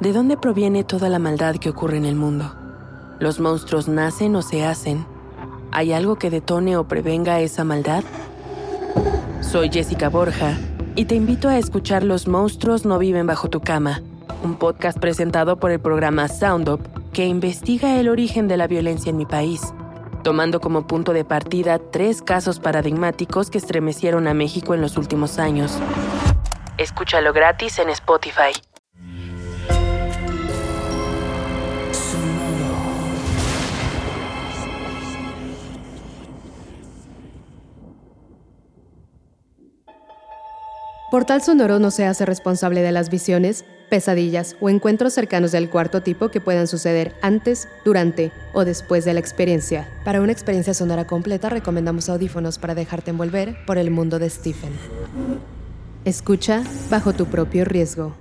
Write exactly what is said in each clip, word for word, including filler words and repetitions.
¿De dónde proviene toda la maldad que ocurre en el mundo? ¿Los monstruos nacen o se hacen? ¿Hay algo que detone o prevenga esa maldad? Soy Jessica Borja y te invito a escuchar Los monstruos no viven bajo tu cama, un podcast presentado por el programa Sound Up que investiga el origen de la violencia en mi país, tomando como punto de partida tres casos paradigmáticos que estremecieron a México en los últimos años. Escúchalo gratis en Spotify. Portal Sonoro no se hace responsable de las visiones, pesadillas o encuentros cercanos del cuarto tipo que puedan suceder antes, durante o después de la experiencia. Para una experiencia sonora completa, recomendamos audífonos para dejarte envolver por el mundo de Stephen. Escucha bajo tu propio riesgo.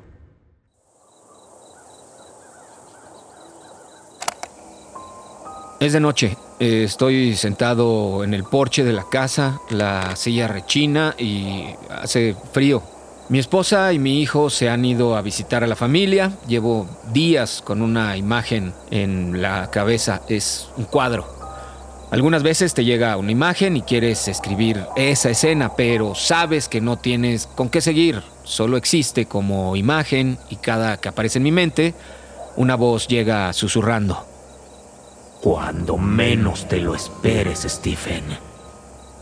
Es de noche. Estoy sentado en el porche de la casa, la silla rechina y hace frío. Mi esposa y mi hijo se han ido a visitar a la familia. Llevo días con una imagen en la cabeza. Es un cuadro. Algunas veces te llega una imagen y quieres escribir esa escena, pero sabes que no tienes con qué seguir. Solo existe como imagen y cada que aparece en mi mente, una voz llega susurrando. Cuando menos te lo esperes, Stephen.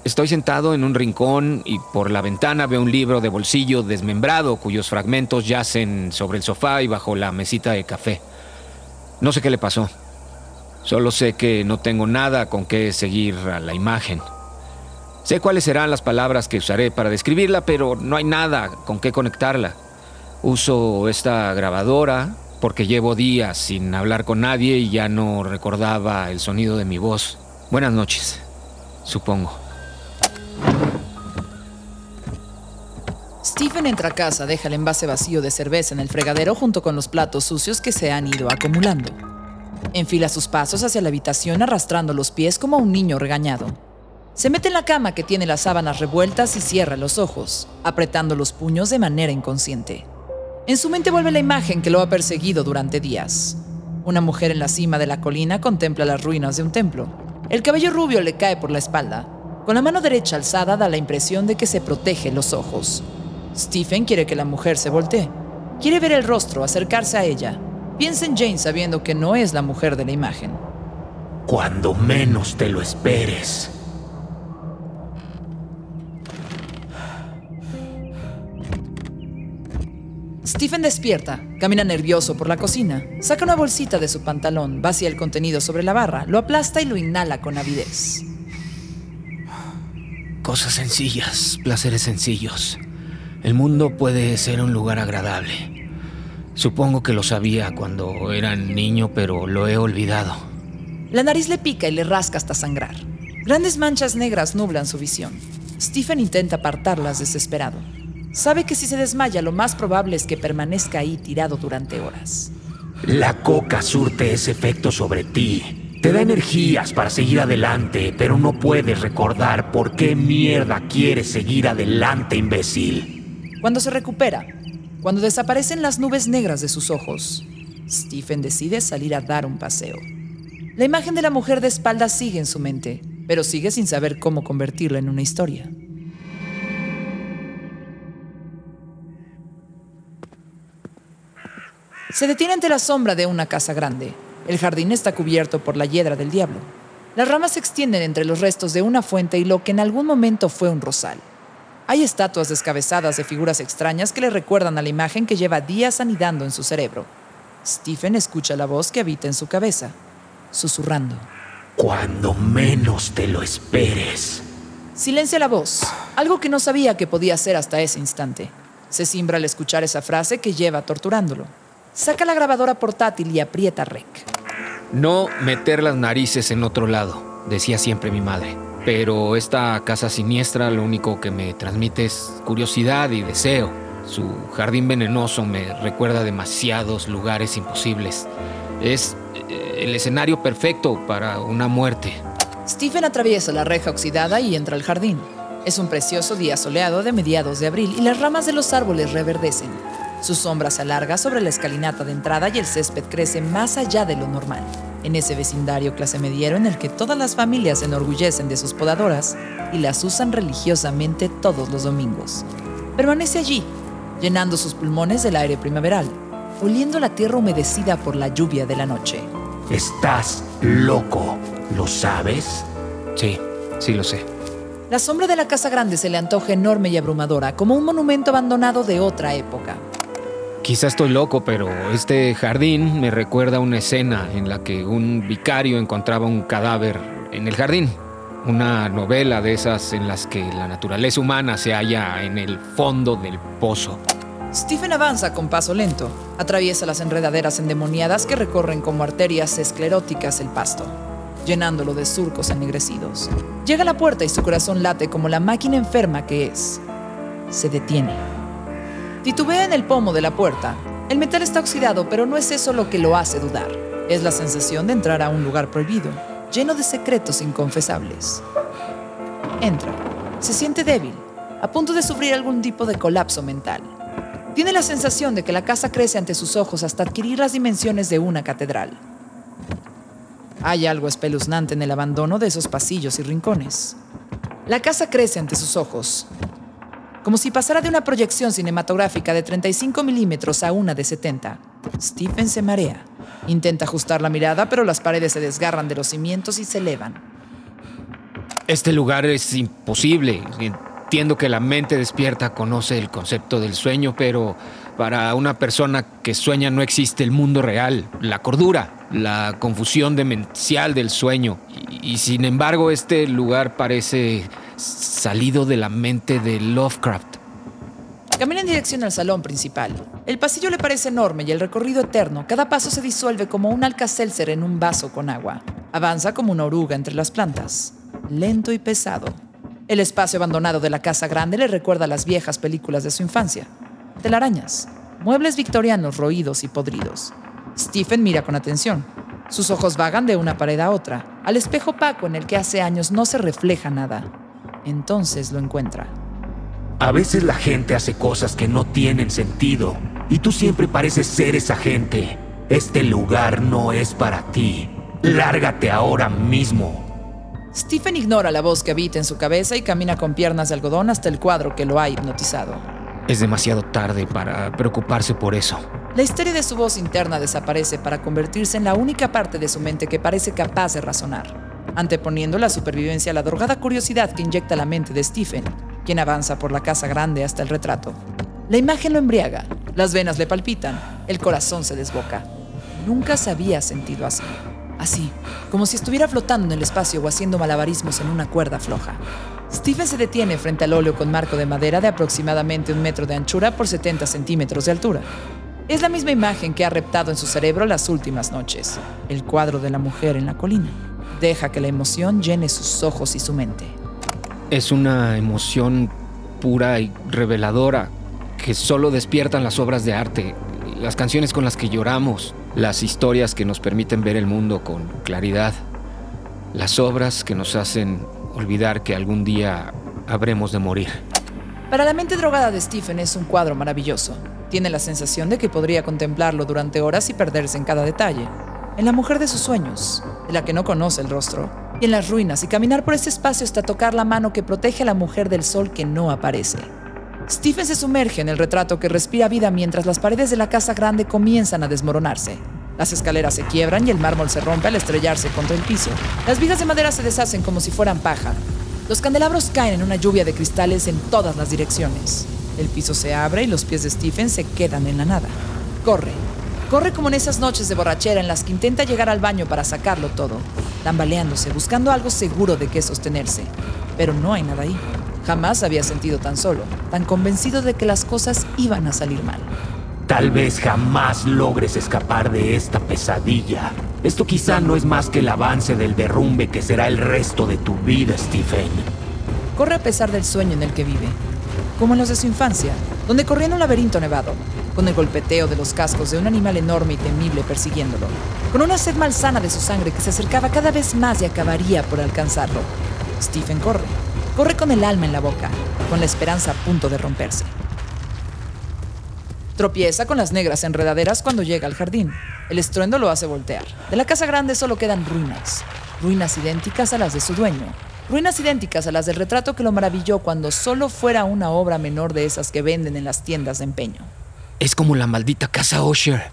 Estoy sentado en un rincón y por la ventana veo un libro de bolsillo desmembrado cuyos fragmentos yacen sobre el sofá y bajo la mesita de café. No sé qué le pasó. Solo sé que no tengo nada con qué seguir a la imagen. Sé cuáles serán las palabras que usaré para describirla, pero no hay nada con qué conectarla. Uso esta grabadora porque llevo días sin hablar con nadie y ya no recordaba el sonido de mi voz. Buenas noches, supongo. Stephen entra a casa, deja el envase vacío de cerveza en el fregadero junto con los platos sucios que se han ido acumulando. Enfila sus pasos hacia la habitación arrastrando los pies como un niño regañado. Se mete en la cama que tiene las sábanas revueltas y cierra los ojos, apretando los puños de manera inconsciente. En su mente vuelve la imagen que lo ha perseguido durante días. Una mujer en la cima de la colina contempla las ruinas de un templo. El cabello rubio le cae por la espalda. Con la mano derecha alzada da la impresión de que se protege los ojos. Stephen quiere que la mujer se voltee. Quiere ver el rostro, acercarse a ella. Piensa en Jane sabiendo que no es la mujer de la imagen. Cuando menos te lo esperes. Stephen despierta, camina nervioso por la cocina, saca una bolsita de su pantalón, vacía el contenido sobre la barra, lo aplasta y lo inhala con avidez. Cosas sencillas, placeres sencillos. El mundo puede ser un lugar agradable. Supongo que lo sabía cuando era niño, pero lo he olvidado. La nariz le pica y le rasca hasta sangrar. Grandes manchas negras nublan su visión. Stephen intenta apartarlas desesperado. Sabe que si se desmaya, lo más probable es que permanezca ahí tirado durante horas. La coca surte ese efecto sobre ti. Te da energías para seguir adelante, pero no puedes recordar por qué mierda quieres seguir adelante, imbécil. Cuando se recupera, cuando desaparecen las nubes negras de sus ojos, Stephen decide salir a dar un paseo. La imagen de la mujer de espalda sigue en su mente, pero sigue sin saber cómo convertirla en una historia. Se detiene ante la sombra de una casa grande. El jardín está cubierto por la hiedra del diablo. Las ramas se extienden entre los restos de una fuente y lo que en algún momento fue un rosal. Hay estatuas descabezadas de figuras extrañas que le recuerdan a la imagen que lleva días anidando en su cerebro. Stephen escucha la voz que habita en su cabeza, susurrando. Cuando menos te lo esperes. Silencia la voz, algo que no sabía que podía hacer hasta ese instante. Se simbra al escuchar esa frase que lleva torturándolo. Saca la grabadora portátil y aprieta rec. No meter las narices en otro lado, decía siempre mi madre. Pero esta casa siniestra lo único que me transmite es curiosidad y deseo. Su jardín venenoso me recuerda demasiados lugares imposibles. Es el escenario perfecto para una muerte. Stephen atraviesa la reja oxidada y entra al jardín. Es un precioso día soleado de mediados de abril y las ramas de los árboles reverdecen. Su sombra se alarga sobre la escalinata de entrada y el césped crece más allá de lo normal. En ese vecindario clase mediero en el que todas las familias se enorgullecen de sus podadoras y las usan religiosamente todos los domingos. Permanece allí, llenando sus pulmones del aire primaveral, oliendo la tierra humedecida por la lluvia de la noche. Estás loco, ¿lo sabes? Sí, sí lo sé. La sombra de la Casa Grande se le antoja enorme y abrumadora, como un monumento abandonado de otra época. Quizá estoy loco, pero este jardín me recuerda a una escena en la que un vicario encontraba un cadáver en el jardín. Una novela de esas en las que la naturaleza humana se halla en el fondo del pozo. Stephen avanza con paso lento. Atraviesa las enredaderas endemoniadas que recorren como arterias escleróticas el pasto, llenándolo de surcos ennegrecidos. Llega a la puerta y su corazón late como la máquina enferma que es. Se detiene. Titubea en el pomo de la puerta. El metal está oxidado, pero no es eso lo que lo hace dudar. Es la sensación de entrar a un lugar prohibido, lleno de secretos inconfesables. Entra. Se siente débil, a punto de sufrir algún tipo de colapso mental. Tiene la sensación de que la casa crece ante sus ojos hasta adquirir las dimensiones de una catedral. Hay algo espeluznante en el abandono de esos pasillos y rincones. La casa crece ante sus ojos, como si pasara de una proyección cinematográfica de treinta y cinco milímetros a una de setenta. Stephen se marea. Intenta ajustar la mirada, pero las paredes se desgarran de los cimientos y se elevan. Este lugar es imposible. Entiendo que la mente despierta conoce el concepto del sueño, pero para una persona que sueña no existe el mundo real, la cordura, la confusión demencial del sueño. Y, y sin embargo, este lugar parece salido de la mente de Lovecraft. Camina en dirección al salón principal. El pasillo le parece enorme y el recorrido eterno. Cada paso se disuelve como un alcacelser en un vaso con agua. Avanza como una oruga entre las plantas, lento y pesado. El espacio abandonado de la Casa Grande le recuerda las viejas películas de su infancia. Telarañas, muebles victorianos roídos y podridos. Stephen mira con atención. Sus ojos vagan de una pared a otra, al espejo opaco en el que hace años no se refleja nada. Entonces lo encuentra. A veces la gente hace cosas que no tienen sentido, y tú siempre pareces ser esa gente. Este lugar no es para ti. Lárgate ahora mismo. Stephen ignora la voz que habita en su cabeza y camina con piernas de algodón hasta el cuadro que lo ha hipnotizado. Es demasiado tarde para preocuparse por eso. La histeria de su voz interna desaparece para convertirse en la única parte de su mente que parece capaz de razonar, anteponiendo la supervivencia a la drogada curiosidad que inyecta la mente de Stephen, quien avanza por la Casa Grande hasta el retrato. La imagen lo embriaga, las venas le palpitan, el corazón se desboca. Nunca se había sentido así. Así, como si estuviera flotando en el espacio o haciendo malabarismos en una cuerda floja. Stephen se detiene frente al óleo con marco de madera de aproximadamente un metro de anchura por setenta centímetros de altura. Es la misma imagen que ha reptado en su cerebro las últimas noches, el cuadro de la mujer en la colina. Deja que la emoción llene sus ojos y su mente. Es una emoción pura y reveladora que solo despiertan las obras de arte, las canciones con las que lloramos, las historias que nos permiten ver el mundo con claridad, las obras que nos hacen olvidar que algún día habremos de morir. Para la mente drogada de Stephen es un cuadro maravilloso. Tiene la sensación de que podría contemplarlo durante horas y perderse en cada detalle. En la mujer de sus sueños, de la que no conoce el rostro, y en las ruinas, y caminar por ese espacio hasta tocar la mano que protege a la mujer del sol que no aparece. Stephen se sumerge en el retrato que respira vida mientras las paredes de la Casa Grande comienzan a desmoronarse. Las escaleras se quiebran y el mármol se rompe al estrellarse contra el piso. Las vigas de madera se deshacen como si fueran paja. Los candelabros caen en una lluvia de cristales en todas las direcciones. El piso se abre y los pies de Stephen se quedan en la nada. Corre. Corre como en esas noches de borrachera en las que intenta llegar al baño para sacarlo todo, tambaleándose, buscando algo seguro de qué sostenerse. Pero no hay nada ahí. Jamás había sentido tan solo, tan convencido de que las cosas iban a salir mal. Tal vez jamás logres escapar de esta pesadilla. Esto quizá no es más que el avance del derrumbe que será el resto de tu vida, Stephen. Corre a pesar del sueño en el que vive, como en los de su infancia, donde corría en un laberinto nevado, con el golpeteo de los cascos de un animal enorme y temible persiguiéndolo, con una sed malsana de su sangre que se acercaba cada vez más y acabaría por alcanzarlo. Stephen corre, corre con el alma en la boca, con la esperanza a punto de romperse. Tropieza con las negras enredaderas cuando llega al jardín. El estruendo lo hace voltear. De la casa grande solo quedan ruinas. Ruinas idénticas a las de su dueño. Ruinas idénticas a las del retrato que lo maravilló cuando solo fuera una obra menor de esas que venden en las tiendas de empeño. Es como la maldita casa Usher.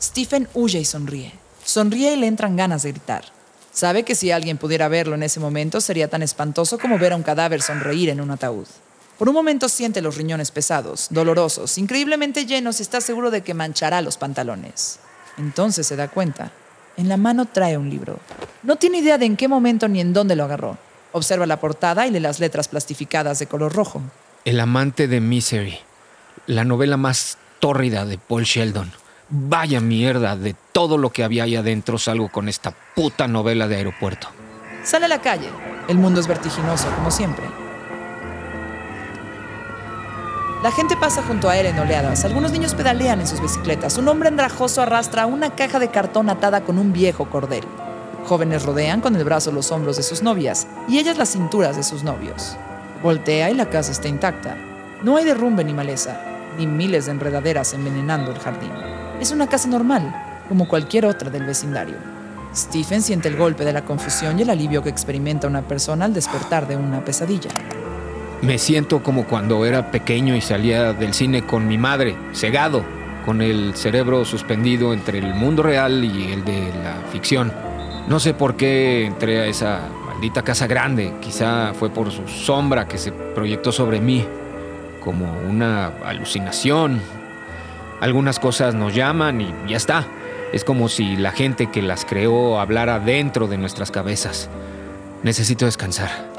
Stephen huye y sonríe. Sonríe y le entran ganas de gritar. Sabe que si alguien pudiera verlo en ese momento sería tan espantoso como ver a un cadáver sonreír en un ataúd. Por un momento siente los riñones pesados, dolorosos, increíblemente llenos y está seguro de que manchará los pantalones. Entonces se da cuenta. En la mano trae un libro. No tiene idea de en qué momento ni en dónde lo agarró. Observa la portada y lee las letras plastificadas de color rojo. El amante de Misery. La novela más tórrida de Paul Sheldon. Vaya mierda, de todo lo que había ahí adentro salgo con esta puta novela de aeropuerto. Sale a la calle. El mundo es vertiginoso, como siempre. La gente pasa junto a él en oleadas. Algunos niños pedalean en sus bicicletas. Un hombre andrajoso arrastra una caja de cartón atada con un viejo cordel. Jóvenes rodean con el brazo los hombros de sus novias y ellas las cinturas de sus novios. Voltea y la casa está intacta. No hay derrumbe ni maleza, ni miles de enredaderas envenenando el jardín. Es una casa normal, como cualquier otra del vecindario. Stephen siente el golpe de la confusión y el alivio que experimenta una persona al despertar de una pesadilla. Me siento como cuando era pequeño y salía del cine con mi madre, cegado, con el cerebro suspendido entre el mundo real y el de la ficción. No sé por qué entré a esa maldita casa grande. Quizá fue por su sombra que se proyectó sobre mí, como una alucinación. Algunas cosas nos llaman y ya está. Es como si la gente que las creó hablara dentro de nuestras cabezas. Necesito descansar.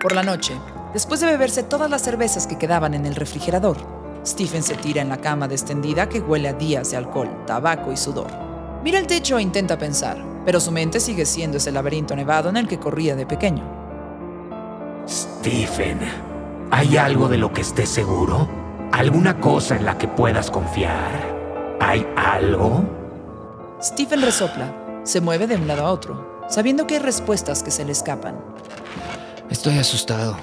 Por la noche, después de beberse todas las cervezas que quedaban en el refrigerador, Stephen se tira en la cama destendida que huele a días de alcohol, tabaco y sudor. Mira el techo e intenta pensar, pero su mente sigue siendo ese laberinto nevado en el que corría de pequeño. Stephen, ¿hay algo de lo que estés seguro? ¿Alguna cosa en la que puedas confiar? ¿Hay algo? Stephen resopla, se mueve de un lado a otro, sabiendo que hay respuestas que se le escapan. Estoy asustado.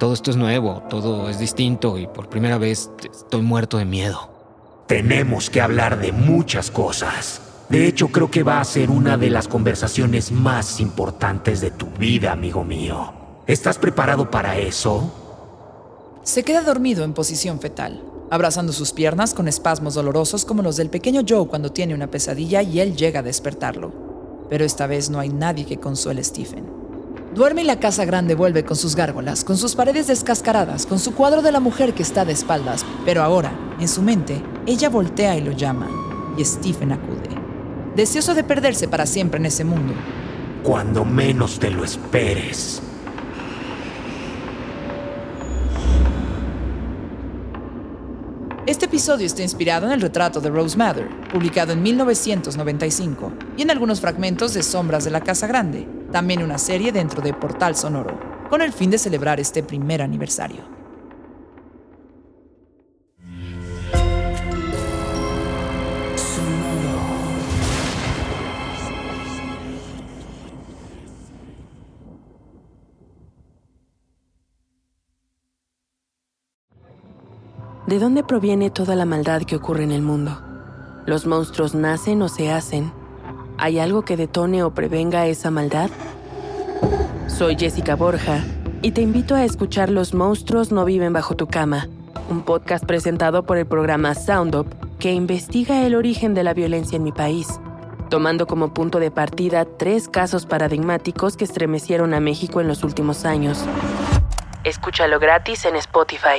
Todo esto es nuevo, todo es distinto y por primera vez estoy muerto de miedo. Tenemos que hablar de muchas cosas. De hecho, creo que va a ser una de las conversaciones más importantes de tu vida, amigo mío. ¿Estás preparado para eso? Se queda dormido en posición fetal, abrazando sus piernas con espasmos dolorosos como los del pequeño Joe cuando tiene una pesadilla y él llega a despertarlo. Pero esta vez no hay nadie que consuele a Stephen. Duerme y la casa grande vuelve con sus gárgolas, con sus paredes descascaradas, con su cuadro de la mujer que está de espaldas. Pero ahora, en su mente, ella voltea y lo llama, y Stephen acude, deseoso de perderse para siempre en ese mundo. Cuando menos te lo esperes. Este episodio está inspirado en el retrato de Rose Madder, publicado en mil novecientos noventa y cinco, y en algunos fragmentos de Sombras de la Casa Grande, también una serie dentro de Portal Sonoro, con el fin de celebrar este primer aniversario. ¿De dónde proviene toda la maldad que ocurre en el mundo? ¿Los monstruos nacen o se hacen? ¿Hay algo que detone o prevenga esa maldad? Soy Jessica Borja y te invito a escuchar Los monstruos no viven bajo tu cama, un podcast presentado por el programa Sound Up que investiga el origen de la violencia en mi país, tomando como punto de partida tres casos paradigmáticos que estremecieron a México en los últimos años. Escúchalo gratis en Spotify.